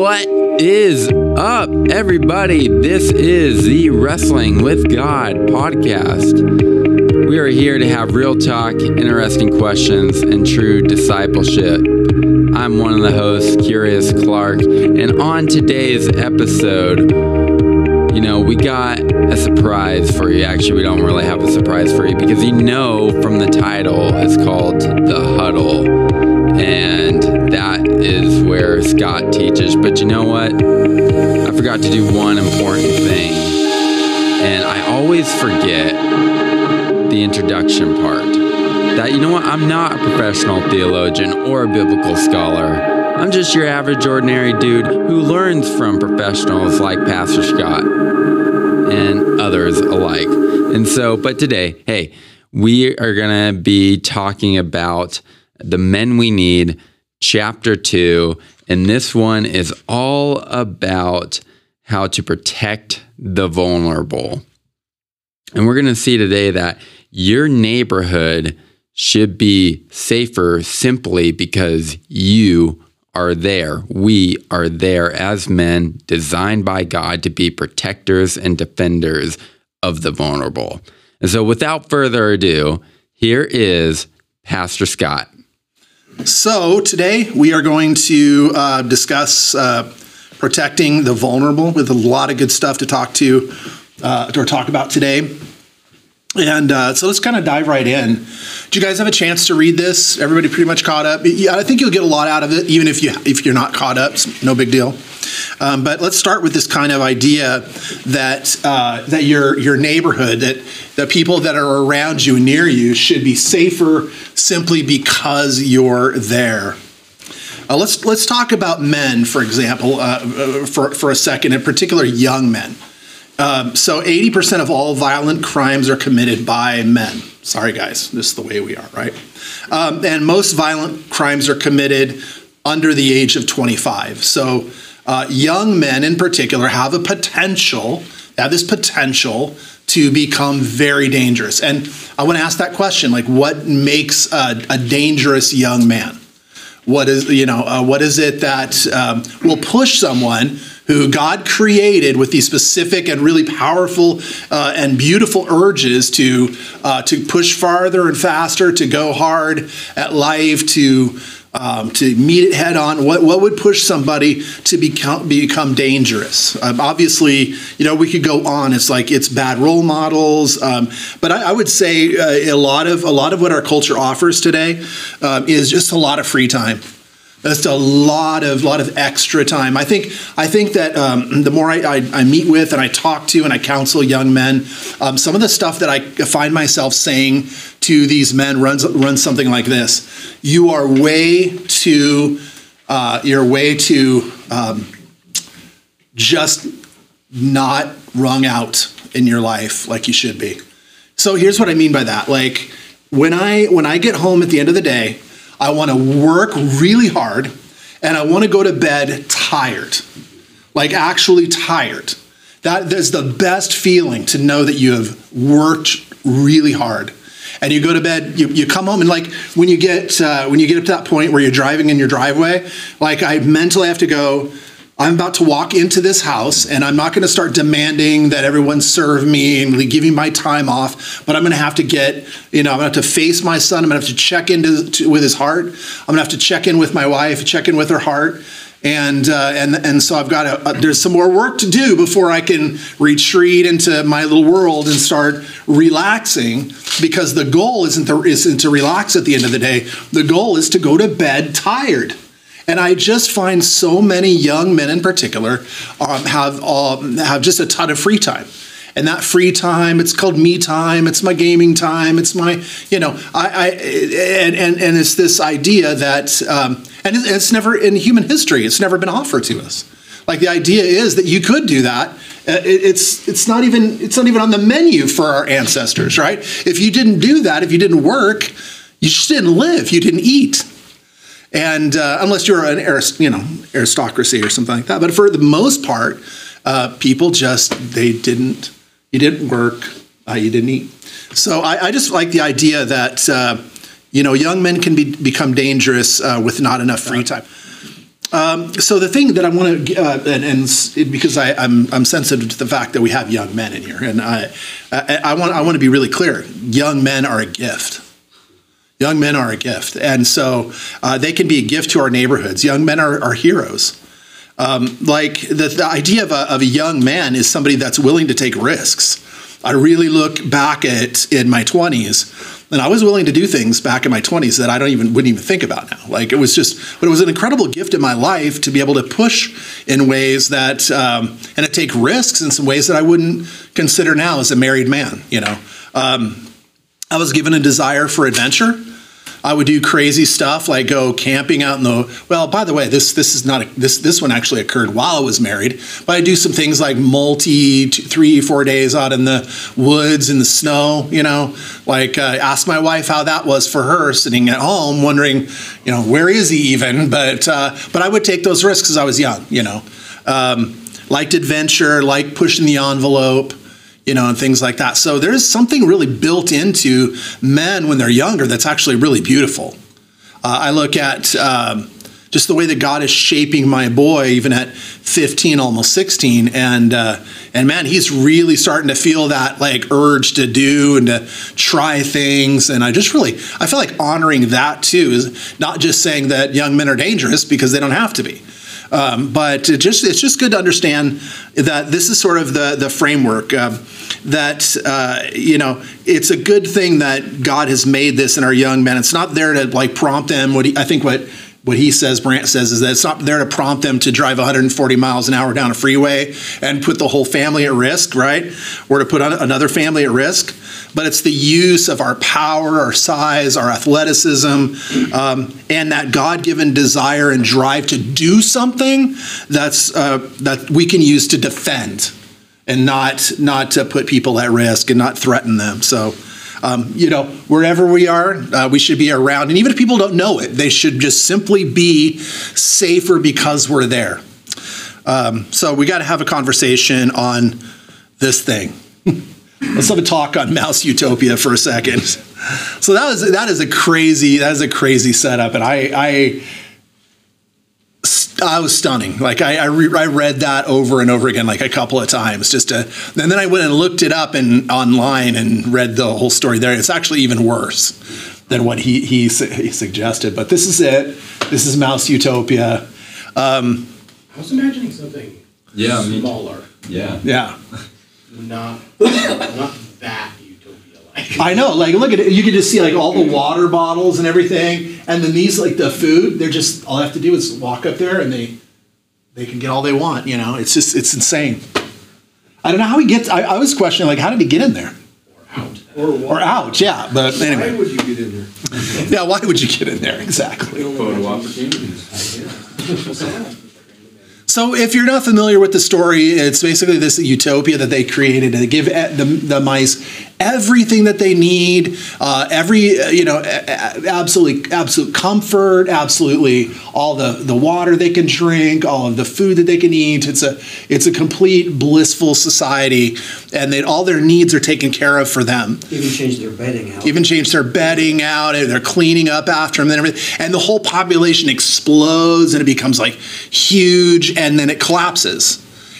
What is up, everybody? This is the Wrestling with God podcast. We are here to have real talk, interesting questions, and true discipleship. I'm one of the hosts, Curious Clark, and on today's episode, we got a surprise for you. Actually, we don't really have a surprise for you because from the title, it's called The Huddle. And that is where Scott teaches. But you know what? I forgot to do one important thing. And I always forget the introduction part. That, you know what? I'm not a professional theologian or a biblical scholar. I'm just your average, ordinary dude who learns from professionals like Pastor Scott and others alike. And so, but today, hey, we are going to be talking about The Men We Need, Chapter 2, and this one is all about how to protect the vulnerable. And we're going to see today that your neighborhood should be safer simply because you are there. We are there as men designed by God to be protectors and defenders of the vulnerable. And so without further ado, here is Pastor Scott. So today we are going to discuss protecting the vulnerable with a lot of good stuff to talk about today. And so let's kind of dive right in. Do you guys have a chance to read this? Everybody pretty much caught up? Yeah, I think you'll get a lot out of it, even if you're not caught up. It's no big deal. But let's start with this kind of idea that your neighborhood, that the people that are around you and near you should be safer simply because you're there. Let's talk about men, for example, for a second, in particular young men. So 80% of all violent crimes are committed by men. Sorry, guys. This is the way we are, right? And most violent crimes are committed under the age of 25. So young men in particular have this potential to become very dangerous. And I want to ask that question, like, what makes a dangerous young man? What is it that will push someone who God created with these specific and really powerful and beautiful urges to push farther and faster, to go hard at life, to meet it head on? What would push somebody to become dangerous? Obviously, we could go on. It's like it's bad role models, but I would say a lot of what our culture offers today is just a lot of free time. That's a lot of extra time. I think that the more I meet with and I talk to and I counsel young men, some of the stuff that I find myself saying to these men runs something like this: "You are way too, just not wrung out in your life like you should be." So here's what I mean by that: like when I get home at the end of the day, I want to work really hard, and I want to go to bed tired, like actually tired. That is the best feeling, to know that you have worked really hard. And you go to bed, you come home, and like when you get up to that point where you're driving in your driveway, like I mentally have to go, I'm about to walk into this house, and I'm not going to start demanding that everyone serve me and give me my time off, but I'm going to have to I'm going to have to face my son. I'm going to have to check in with his heart. I'm going to have to check in with my wife, check in with her heart. And so I've got there's some more work to do before I can retreat into my little world and start relaxing, because the goal isn't to relax at the end of the day. The goal is to go to bed tired. And I just find so many young men in particular have just a ton of free time. And that free time, it's called me time, it's my gaming time, it's my, and it's this idea that, and it's never in human history, it's never been offered to us. Like the idea is that you could do that. It's not even on the menu for our ancestors, right? If you didn't do that, if you didn't work, you just didn't live, you didn't eat. And unless you're an aristocracy or something like that, but for the most part, people you didn't work, you didn't eat. So I just like the idea that young men can become dangerous with not enough free time. So the thing that I want to, and because I'm sensitive to the fact that we have young men in here, and I want to be really clear. Young men are a gift. Young men are a gift. And so they can be a gift to our neighborhoods. Young men are heroes. Like the idea of a young man is somebody that's willing to take risks. I really look back at in my 20s, and I was willing to do things back in my 20s that I wouldn't even think about now. Like it was just, but it was an incredible gift in my life to be able to push in ways that, and to take risks in some ways that I wouldn't consider now as a married man. You know, I was given a desire for adventure. I would do crazy stuff like go camping out in the, well, by the way, this one actually occurred while I was married, but I do some things like three, 4 days out in the woods in the snow, you know, like asked my wife how that was for her sitting at home wondering, you know, where is he even? But I would take those risks because I was young, you know, liked adventure, liked pushing the envelope, you know, and things like that. So there's something really built into men when they're younger that's actually really beautiful. I look at just the way that God is shaping my boy, even at 15, almost 16, and man, he's really starting to feel that like urge to do and to try things. And I just really, I feel like honoring that too is not just saying that young men are dangerous because they don't have to be. But it's just good to understand that this is sort of the framework that, you know, it's a good thing that God has made this in our young men. It's not there to like prompt them. I think what he says, Brandt says, is that it's not there to prompt them to drive 140 miles an hour down a freeway and put the whole family at risk, right? Or to put another family at risk. But it's the use of our power, our size, our athleticism, and that God-given desire and drive to do something that's that we can use to defend and not to put people at risk and not threaten them. So, you know, wherever we are, we should be around. And even if people don't know it, they should just simply be safer because we're there. So we got to have a conversation on this thing. Let's have a talk on Mouse Utopia for a second. So that is a crazy setup, and I was stunning. Like I read that over and over again, like a couple of times, and then I went and looked it up and online and read the whole story there. It's actually even worse than what he suggested. but this is it. This is Mouse Utopia. I was imagining something smaller. Yeah. Not that utopia-like. I know, like look at it. You can just see like all the water bottles and everything, and then these like the food. They're just all I have to do is walk up there, and they can get all they want. You know, it's insane. I don't know how he gets. I was questioning like how did he get in there? Or out. Or out. Yeah, but anyway. Why would you get in there? Yeah, why would you get in there exactly? Photo opportunities. So if you're not familiar with the story, it's basically this utopia that they created, and they give the mice everything that they need, absolute comfort, absolutely all the water they can drink, all of the food that they can eat. It's a complete blissful society, and all their needs are taken care of for them. Even change their bedding out. And they're cleaning up after them and everything. And the whole population explodes, and it becomes like huge. And then it collapses.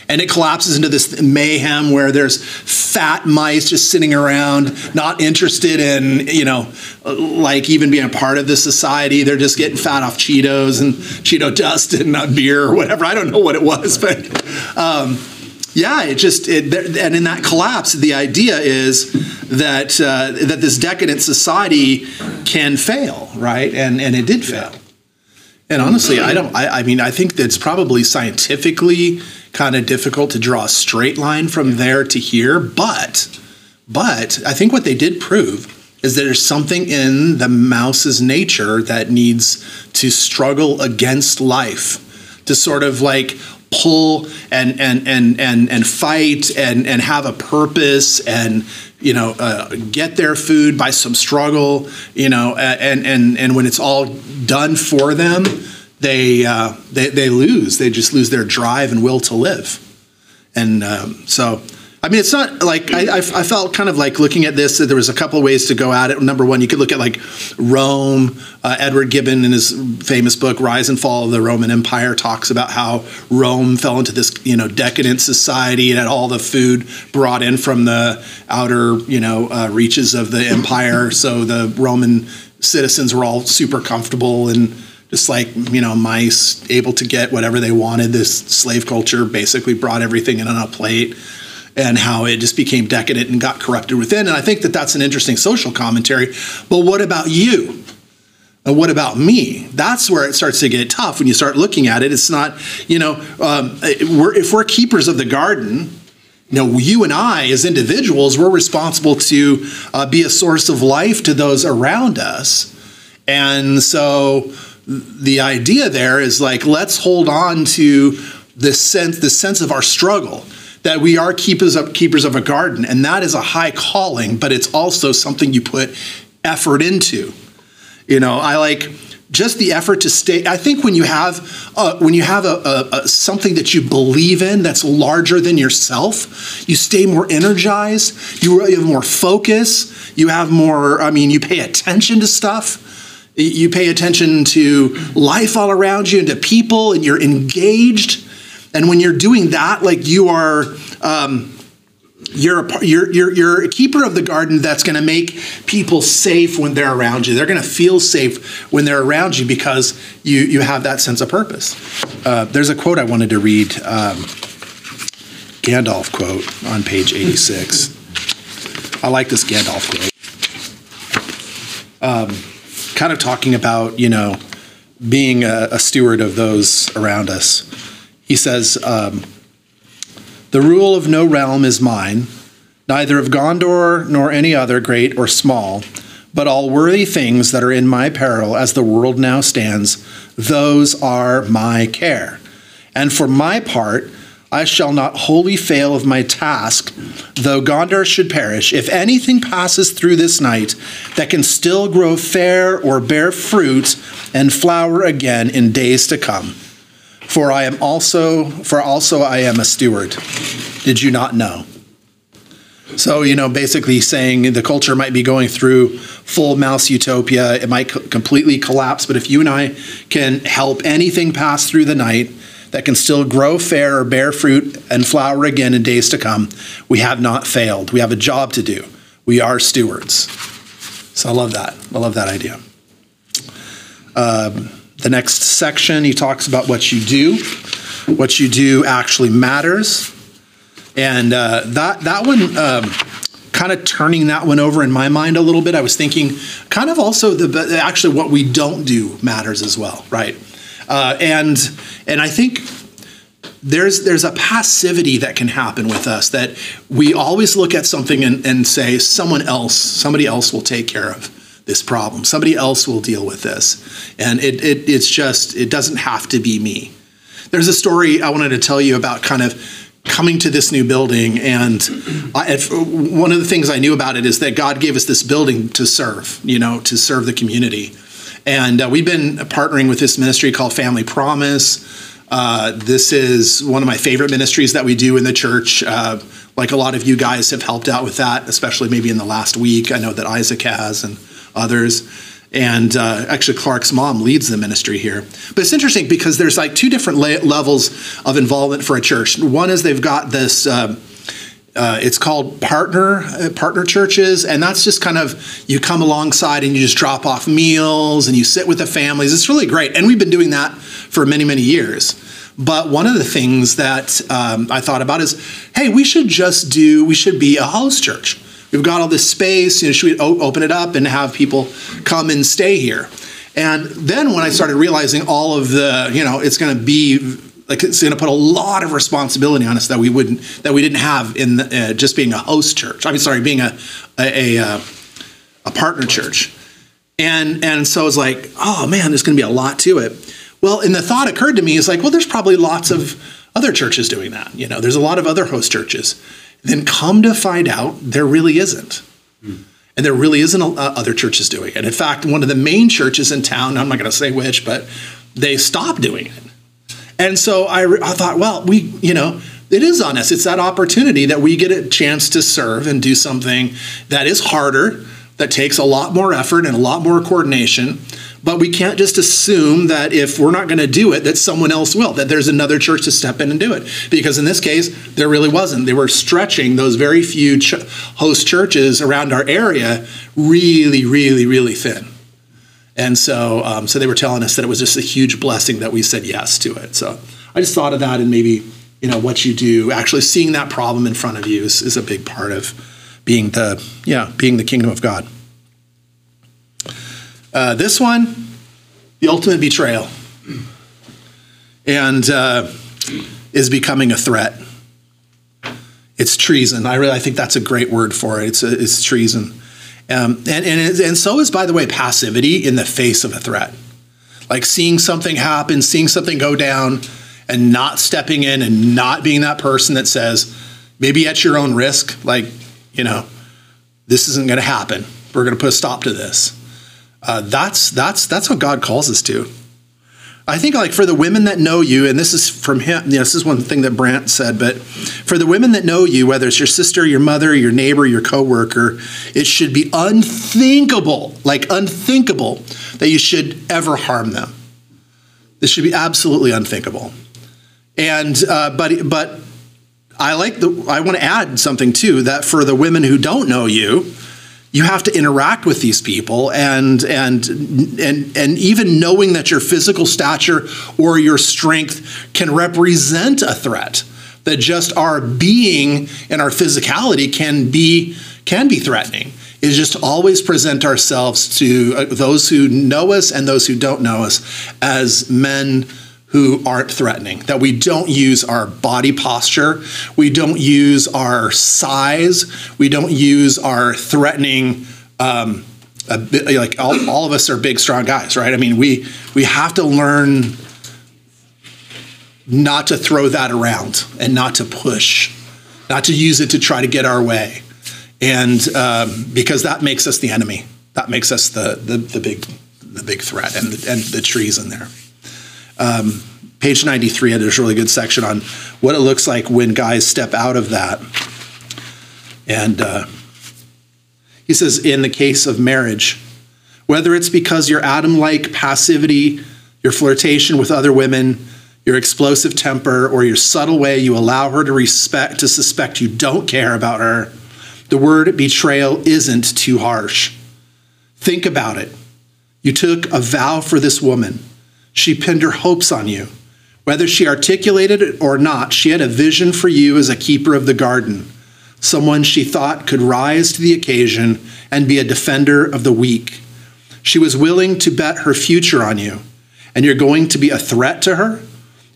And it collapses into this mayhem where there's fat mice just sitting around, not interested in, you know, like even being a part of this society. They're just getting fat off Cheetos and Cheeto dust and beer or whatever. I don't know what it was, but yeah, and in that collapse, the idea is that that this decadent society can fail, right? And it did fail. And honestly, I think that's probably scientifically kind of difficult to draw a straight line from there to here. But I think what they did prove is that there's something in the mouse's nature that needs to struggle against life, to sort of like pull and fight and have a purpose and, you know, get their food by some struggle, you know, and when it's all done for them, they lose. They just lose their drive and will to live. And so I mean, it's not like, I felt kind of like looking at this, that there was a couple of ways to go at it. Number one, you could look at like Rome. Edward Gibbon in his famous book, Rise and Fall of the Roman Empire, talks about how Rome fell into this, you know, decadent society and had all the food brought in from the outer, you know, reaches of the empire. So the Roman citizens were all super comfortable and just like, you know, mice, able to get whatever they wanted. This slave culture basically brought everything in on a plate, and how it just became decadent and got corrupted within. And I think that that's an interesting social commentary. But what about you? And what about me? That's where it starts to get tough when you start looking at it. It's not, you know, if we're keepers of the garden, you know, you and I as individuals, we're responsible to be a source of life to those around us. And so the idea there is like, let's hold on to this sense of our struggle, that we are keepers of a garden, and that is a high calling, but it's also something you put effort into. You know, I like just the effort to stay. I think when you have something that you believe in that's larger than yourself, you stay more energized. You have more focus. You have more. I mean, you pay attention to stuff. You pay attention to life all around you and to people, and you're engaged. And when you're doing that, like you are, you're a keeper of the garden that's going to make people safe when they're around you. They're going to feel safe when they're around you because you have that sense of purpose. There's a quote I wanted to read, Gandalf quote on page 86. I like this Gandalf quote. Kind of talking about, you know, being a steward of those around us. He says, the rule of no realm is mine, neither of Gondor nor any other great or small, but all worthy things that are in my peril as the world now stands, those are my care. And for my part, I shall not wholly fail of my task, though Gondor should perish. If anything passes through this night that can still grow fair or bear fruit and flower again in days to come. For also I am a steward. Did you not know? So, you know, basically saying the culture might be going through full mouse utopia. It might completely collapse. But if you and I can help anything pass through the night that can still grow fair or bear fruit and flower again in days to come, we have not failed. We have a job to do. We are stewards. So I love that. I love that idea. The next section, he talks about what you do. What you do actually matters. And that one, kind of turning that one over in my mind a little bit, I was thinking kind of also actually what we don't do matters as well, right? And I think there's a passivity that can happen with us, that we always look at something and say, somebody else will take care of this problem. Somebody else will deal with this. And it's just, it doesn't have to be me. There's a story I wanted to tell you about kind of coming to this new building. And one of the things I knew about it is that God gave us this building to serve, you know, to serve the community. And we've been partnering with this ministry called Family Promise. This is one of my favorite ministries that we do in the church. Like a lot of you guys have helped out with that, especially maybe in the last week. I know that Isaac has, and others, and actually Clark's mom leads the ministry here. But it's interesting because there's like two different levels of involvement for a church. One is they've got this, it's called partner churches, and that's just kind of, you come alongside and you just drop off meals and you sit with the families. It's really great, and we've been doing that for many, many years. But one of the things that I thought about is, hey, we should be a house church. We've got all this space, you know, should we open it up and have people come and stay here? And then when I started realizing all of the, you know, it's going to put a lot of responsibility on us that we didn't have in the, just being a host church. I mean, sorry, being a partner church. And so I was like, oh man, there's going to be a lot to it. Well, and the thought occurred to me is like, well, there's probably lots of other churches doing that. You know, there's a lot of other host churches. Then come to find out there really isn't. And there really isn't other churches doing it. In fact, one of the main churches in town, I'm not going to say which, but they stopped doing it. And so I thought, well, we, you know, it is on us. It's that opportunity that we get a chance to serve and do something that is harder, that takes a lot more effort and a lot more coordination. But we can't just assume that if we're not going to do it, that someone else will, that there's another church to step in and do it. Because in this case, there really wasn't. They were stretching those very few host churches around our area really, really, really thin. And so, so they were telling us that it was just a huge blessing that we said yes to it. So I just thought of that, and maybe, you know, what you do, actually seeing that problem in front of you is a big part of being the, being the kingdom of God. This one, the ultimate betrayal, and is becoming a threat. It's treason. I think that's a great word for it. It's treason. And so is, by the way, passivity in the face of a threat. Like seeing something happen, seeing something go down, and not stepping in and not being that person that says, maybe at your own risk, like, you know, this isn't going to happen. We're going to put a stop to this. That's what God calls us to. I think, like, for the women that know you, and this is from him, this is one thing that Brandt said, but for the women that know you, whether it's your sister, your mother, your neighbor, your coworker, it should be unthinkable, like unthinkable, that you should ever harm them. This should be absolutely unthinkable. And, but I like I want to add something too, that for the women who don't know you, you have to interact with these people, and even knowing that your physical stature or your strength can represent a threat, that just our being and our physicality can be threatening, is just to always present ourselves to those who know us and those who don't know us as men who aren't threatening, that we don't use our body posture, we don't use our size, we don't use our threatening, like all of us are big, strong guys, right? I mean, we have to learn not to throw that around and not to push, not to use it to try to get our way. And because that makes us the enemy. That makes us the big threat and the treason there. Page 93, there's a really good section on what it looks like when guys step out of that. And he says, in the case of marriage, whether it's because your Adam-like passivity, your flirtation with other women, your explosive temper, or your subtle way you allow her to suspect you don't care about her, the word betrayal isn't too harsh. Think about it. You took a vow for this woman. She pinned her hopes on you. Whether she articulated it or not, she had a vision for you as a keeper of the garden, someone she thought could rise to the occasion and be a defender of the weak. She was willing to bet her future on you, and you're going to be a threat to her?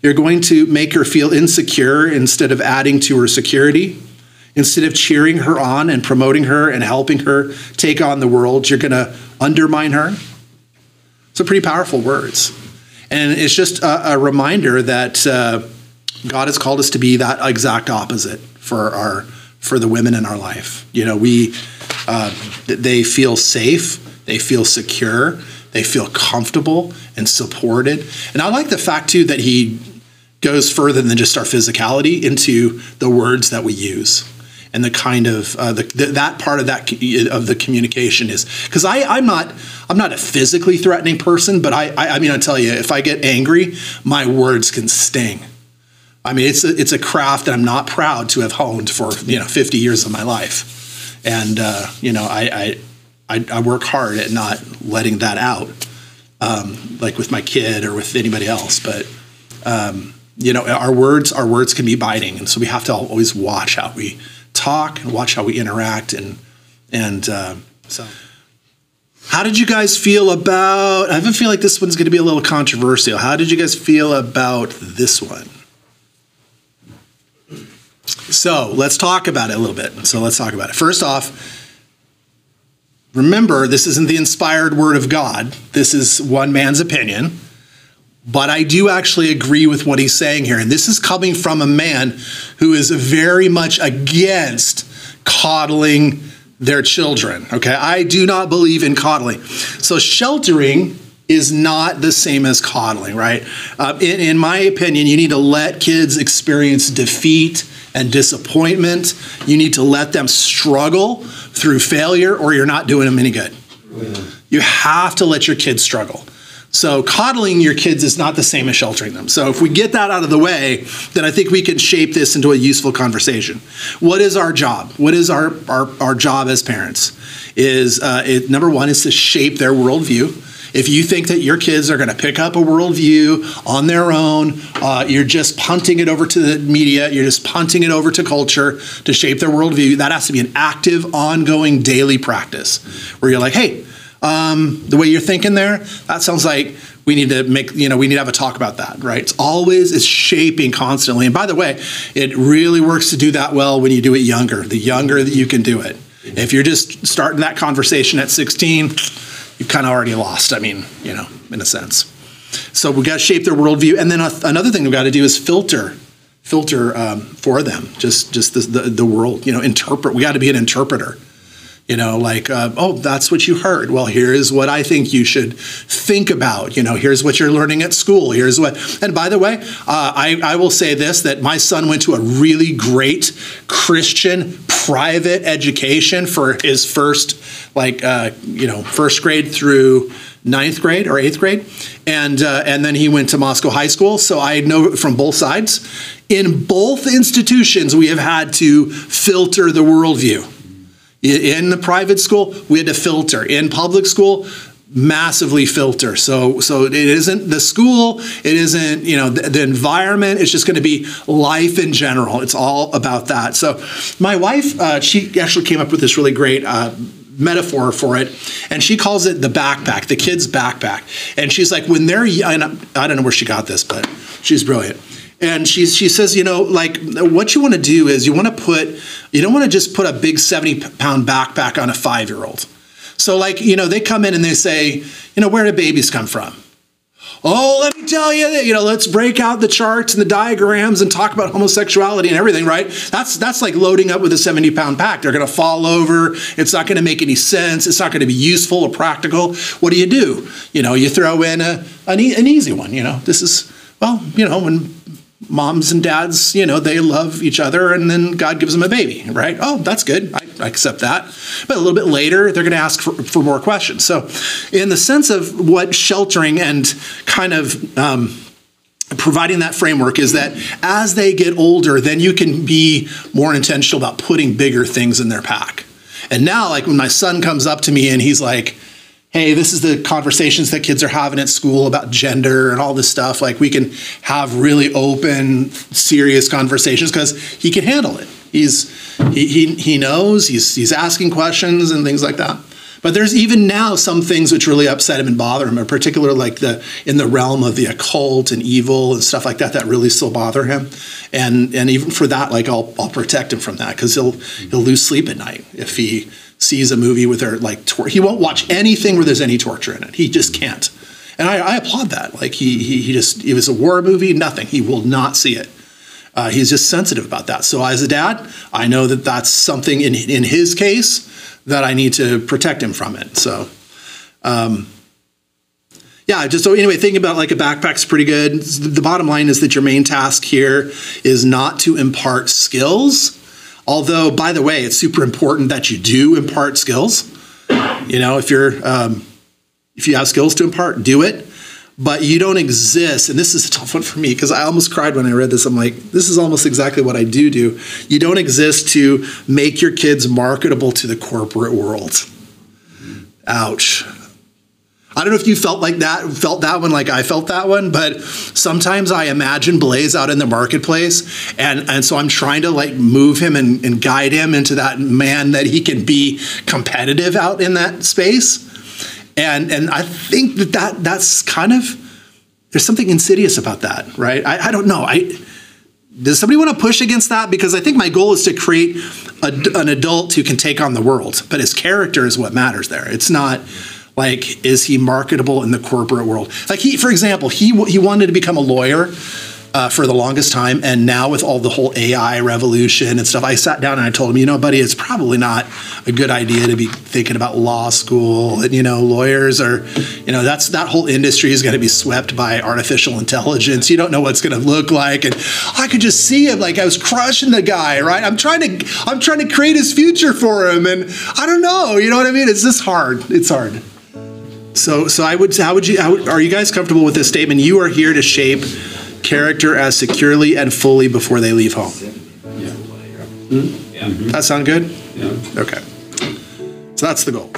You're going to make her feel insecure instead of adding to her security? Instead of cheering her on and promoting her and helping her take on the world, you're going to undermine her? It's a pretty powerful words. And it's just a reminder that God has called us to be that exact opposite for the women in our life. You know, they feel safe, they feel secure, they feel comfortable and supported. And I like the fact too that he goes further than just our physicality into the words that we use. And the kind of that part of the communication is, because I'm not a physically threatening person, but I mean, I tell you, if I get angry, my words can sting. I mean, it's a craft that I'm not proud to have honed for 50 years of my life, and I work hard at not letting that out, like with my kid or with anybody else, but. You know, our words can be biting, and so we have to always watch how we talk and watch how we interact. So how did you guys feel about, I feel like this one's going to be a little controversial. How did you guys feel about this one? So let's talk about it a little bit. So let's talk about it. First off, remember, this isn't the inspired word of God. This is one man's opinion. But I do actually agree with what he's saying here. And this is coming from a man who is very much against coddling their children. Okay, I do not believe in coddling. So sheltering is not the same as coddling, right? In my opinion, you need to let kids experience defeat and disappointment. You need to let them struggle through failure, or you're not doing them any good. You have to let your kids struggle. So coddling your kids is not the same as sheltering them. So if we get that out of the way, then I think we can shape this into a useful conversation. What is our job? What is our job as parents? Is number one is to shape their worldview. If you think that your kids are going to pick up a worldview on their own, you're just punting it over to the media, you're just punting it over to culture to shape their worldview, that has to be an active, ongoing, daily practice where you're like, hey, the way you're thinking there, that sounds like we need to make, we need to have a talk about that, right? It's shaping constantly. And by the way, it really works to do that well when you do it younger, the younger that you can do it. If you're just starting that conversation at 16, you've kind of already lost, in a sense. So we've got to shape their worldview. And then another thing we've got to do is filter for them, just the world, interpret. We got to be an interpreter. Oh, that's what you heard. Well, here is what I think you should think about. Here's what you're learning at school. Here's what, and by the way, I will say this, that my son went to a really great Christian private education for his first, first grade through 9th grade or 8th grade. And then he went to Moscow High School. So I know from both sides. In both institutions, we have had to filter the worldview. In the private school, we had to filter. In public school, massively filter. So it isn't the school, it isn't, the environment, it's just going to be life in general. It's all about that. So my wife, she actually came up with this really great metaphor for it, and she calls it the backpack, the kid's backpack. And she's like, when they're, I don't know where she got this, but she's brilliant. And she says, what you want to do is you don't want to just put a big 70-pound backpack on a 5-year-old. So they come in and they say, where do babies come from? Oh, let me tell you that, let's break out the charts and the diagrams and talk about homosexuality and everything, right? That's like loading up with a 70-pound pack. They're going to fall over. It's not going to make any sense. It's not going to be useful or practical. What do? You throw in an easy one, when moms and dads, they love each other, and then God gives them a baby, right? Oh, that's good. I accept that. But a little bit later, they're going to ask for more questions. So in the sense of what sheltering and kind of providing that framework is that as they get older, then you can be more intentional about putting bigger things in their pack. And now, when my son comes up to me and he's like, hey, this is the conversations that kids are having at school about gender and all this stuff. We can have really open, serious conversations because he can handle it. He knows, he's asking questions and things like that. But there's even now some things which really upset him and bother him, in particular in the realm of the occult and evil and stuff like that really still bother him. And even for that, I'll protect him from that because he'll lose sleep at night if he sees a movie with her he won't watch anything where there's any torture in it. He just can't. And I applaud that. He it was a war movie, nothing. He will not see it. He's just sensitive about that. So as a dad, I know that that's something in his case that I need to protect him from it. So, thinking about a backpack's pretty good. The bottom line is that your main task here is not to impart skills. Although, by the way, it's super important that you do impart skills. If you have skills to impart, do it. But you don't exist, and this is a tough one for me because I almost cried when I read this. I'm like, this is almost exactly what I do. You don't exist to make your kids marketable to the corporate world. Ouch. I don't know if you felt that one like I felt that one, but sometimes I imagine Blaze out in the marketplace, and so I'm trying to move him and guide him into that man that he can be competitive out in that space. And I think that's kind of, there's something insidious about that, right? I don't know. Does somebody want to push against that? Because I think my goal is to create an adult who can take on the world, but his character is what matters there. It's not is he marketable in the corporate world? For example, he wanted to become a lawyer, for the longest time. And now with all the whole AI revolution and stuff, I sat down and I told him, you know, buddy, it's probably not a good idea to be thinking about law school. And, you know, lawyers are, you know, that's, that whole industry is going to be swept by artificial intelligence. You don't know what's going to look like. And I could just see him, like I was crushing the guy, right? I'm trying to create his future for him. And I don't know, you know what I mean? It's just hard. It's hard. So I would, are you guys comfortable with this statement? You are here to shape character as securely and fully before they leave home. Yeah. Mm-hmm. Yeah. Mm-hmm. That sound good? Yeah. Okay. So that's the goal.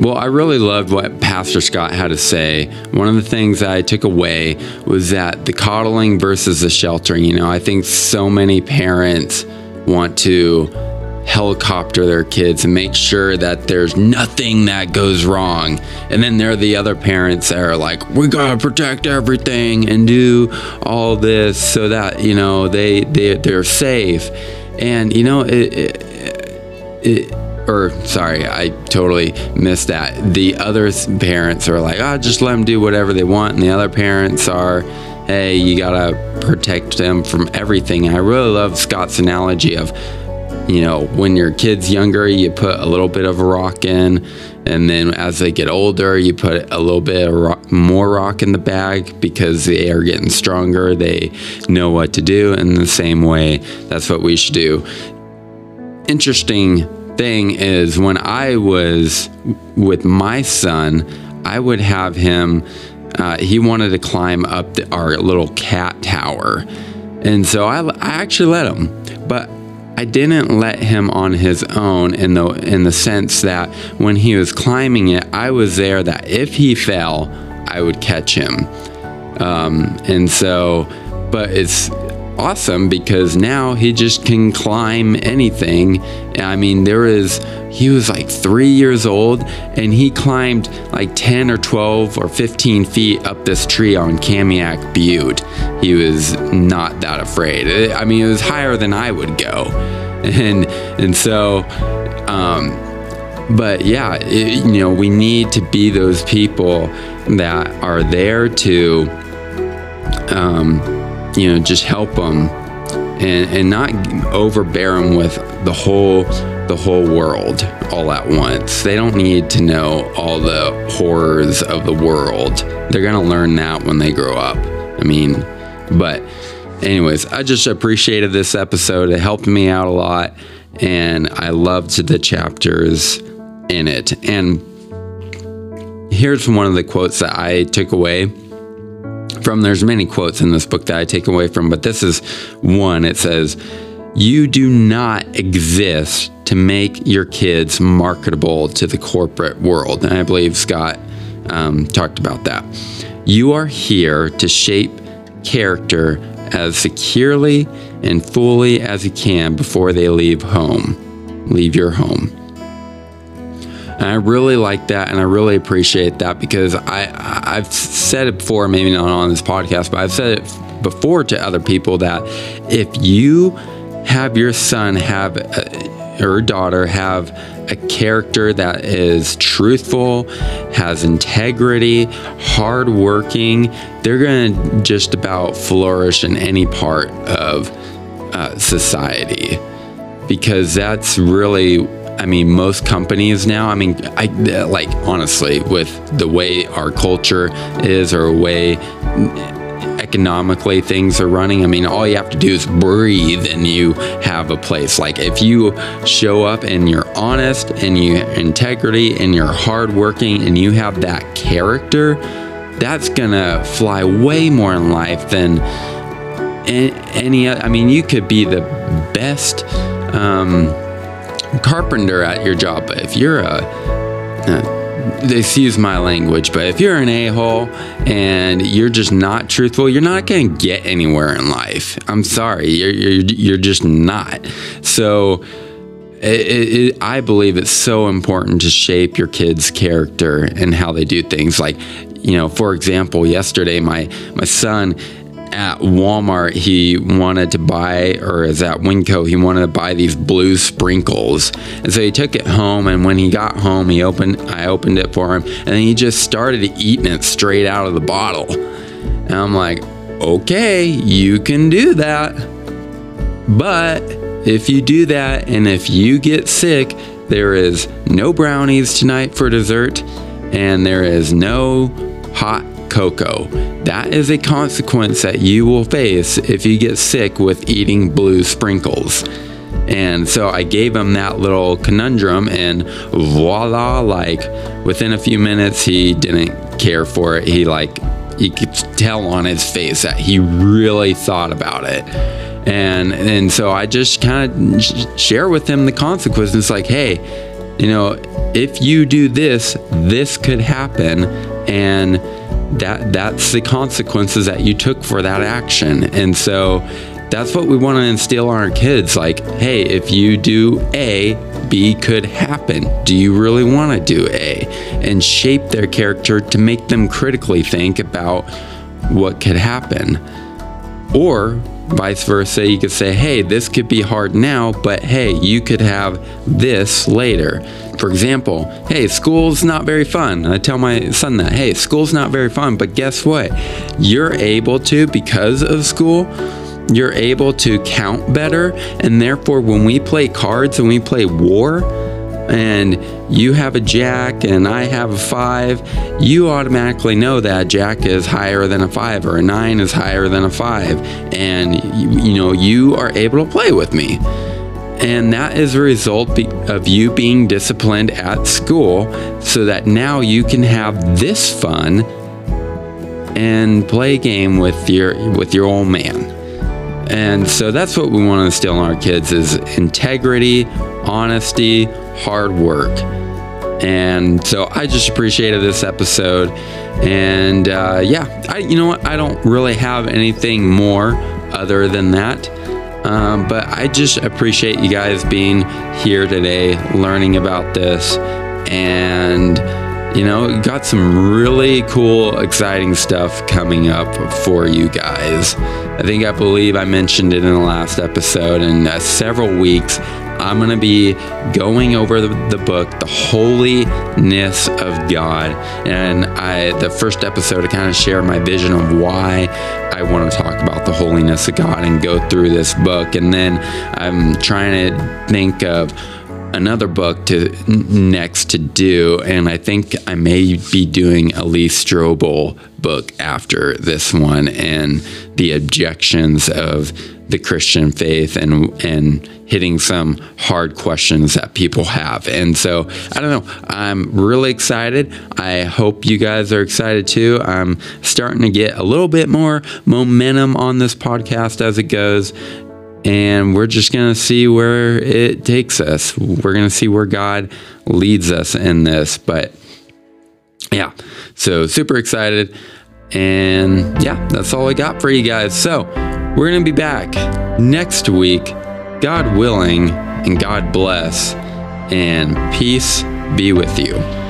Well, I really loved what Pastor Scott had to say. One of the things I took away was that the coddling versus the sheltering. You know, I think so many parents want to helicopter their kids and make sure that there's nothing that goes wrong. And then there are the other parents that are like, we gotta protect everything and do all this so that, you know, they're safe. And, you know, sorry, I totally missed that. The other parents are like, oh, just let them do whatever they want. And the other parents are, hey, you gotta protect them from everything. And I really love Scott's analogy of, you know, when your kid's younger, you put a little bit of a rock in. And then as they get older, you put a little bit of more rock in the bag because they are getting stronger. They know what to do. In the same way, that's what we should do. Interesting thing is, when I was with my son, I would have him, he wanted to climb up our little cat tower. And so I actually let him, but I didn't let him on his own in the sense that when he was climbing it, I was there that if he fell, I would catch him. But it's awesome because now he just can climb anything. I mean, he was like 3 years old and he climbed like 10 or 12 or 15 feet up this tree on Kamiak Butte. He was not that afraid. I mean, it was higher than I would go. But yeah, you know, we need to be those people that are there to, you know, just help them and not overbear them with the whole world all at once. They don't need to know all the horrors of the world. They're going to learn that when they grow up. I mean, but anyways, I just appreciated this episode. It helped me out a lot. And I loved the chapters in it. And here's one of the quotes that I took away from. There's many quotes in this book that I take away from, but this is one. It says, you do not exist to make your kids marketable to the corporate world. And I believe Scott talked about that. You are here to shape character as securely and fully as you can before they leave home. Leave your home. And I really like that, and I really appreciate that, because I've said it before, maybe not on this podcast, but I've said it before to other people that if you have your son or daughter have a character that is truthful, has integrity, hardworking, they're going to just about flourish in any part of society, because that's really, I mean, most companies now, I mean, honestly, with the way our culture is or way economically things are running, I mean, all you have to do is breathe and you have a place. Like, if you show up and you're honest and you have integrity and you're hardworking and you have that character, that's gonna fly way more in life than any other. I mean, you could be the best carpenter at your job, but if you're a they sees my language, but if you're an a-hole and you're just not truthful, you're not going to get anywhere in life. I'm sorry, you're just not. So I believe it's so important to shape your kids' character and how they do things. Like, you know, for example, yesterday my son at Walmart, he wanted to buy, or is at Winco, he wanted to buy these blue sprinkles. And so he took it home, and when he got home, I opened it for him, and he just started eating it straight out of the bottle. And I'm like, okay, you can do that. But if you do that, and if you get sick, there is no brownies tonight for dessert, and there is no hot cocoa. That is a consequence that you will face if you get sick with eating blue sprinkles. And so I gave him that little conundrum, and voila, like within a few minutes he didn't care for it. You could tell on his face that he really thought about it. And so I just kind of share with him the consequences, like, hey, you know, if you do this, this could happen, and that's the consequences that you took for that action. And so that's what we want to instill on our kids. Like, hey, if you do A, B could happen. Do you really want to do A? And shape their character to make them critically think about what could happen. Or vice versa, you could say, hey, this could be hard now, but hey, you could have this later. For example, hey, school's not very fun. I tell my son that, hey, school's not very fun, but guess what? You're able to, because of school, you're able to count better, and therefore when we play cards and we play war, and you have a jack and I have a 5, you automatically know that jack is higher than a 5, or a 9 is higher than a 5, and you know, you are able to play with me. And that is a result of you being disciplined at school, so that now you can have this fun and play a game with your old man. And so that's what we want to instill in our kids, is integrity, honesty, hard work. And so I just appreciated this episode. And you know what? I don't really have anything more other than that. But I just appreciate you guys being here today, learning about this. And, you know, got some really cool, exciting stuff coming up for you guys. I believe I mentioned it in the last episode. In several weeks, I'm going to be going over the book, The Holiness of God. And the first episode, I kind of share my vision of why I want to talk about the holiness of God and go through this book. And then I'm trying to think of another book next to do. And I think I may be doing a Lee Strobel book after this one, and the objections of the Christian faith, and hitting some hard questions that people have. And so, I don't know, I'm really excited. I hope you guys are excited too. I'm starting to get a little bit more momentum on this podcast as it goes. And we're just going to see where it takes us. We're going to see where God leads us in this. But yeah, so super excited. And yeah, that's all I got for you guys. So we're going to be back next week, God willing, and God bless, and peace be with you.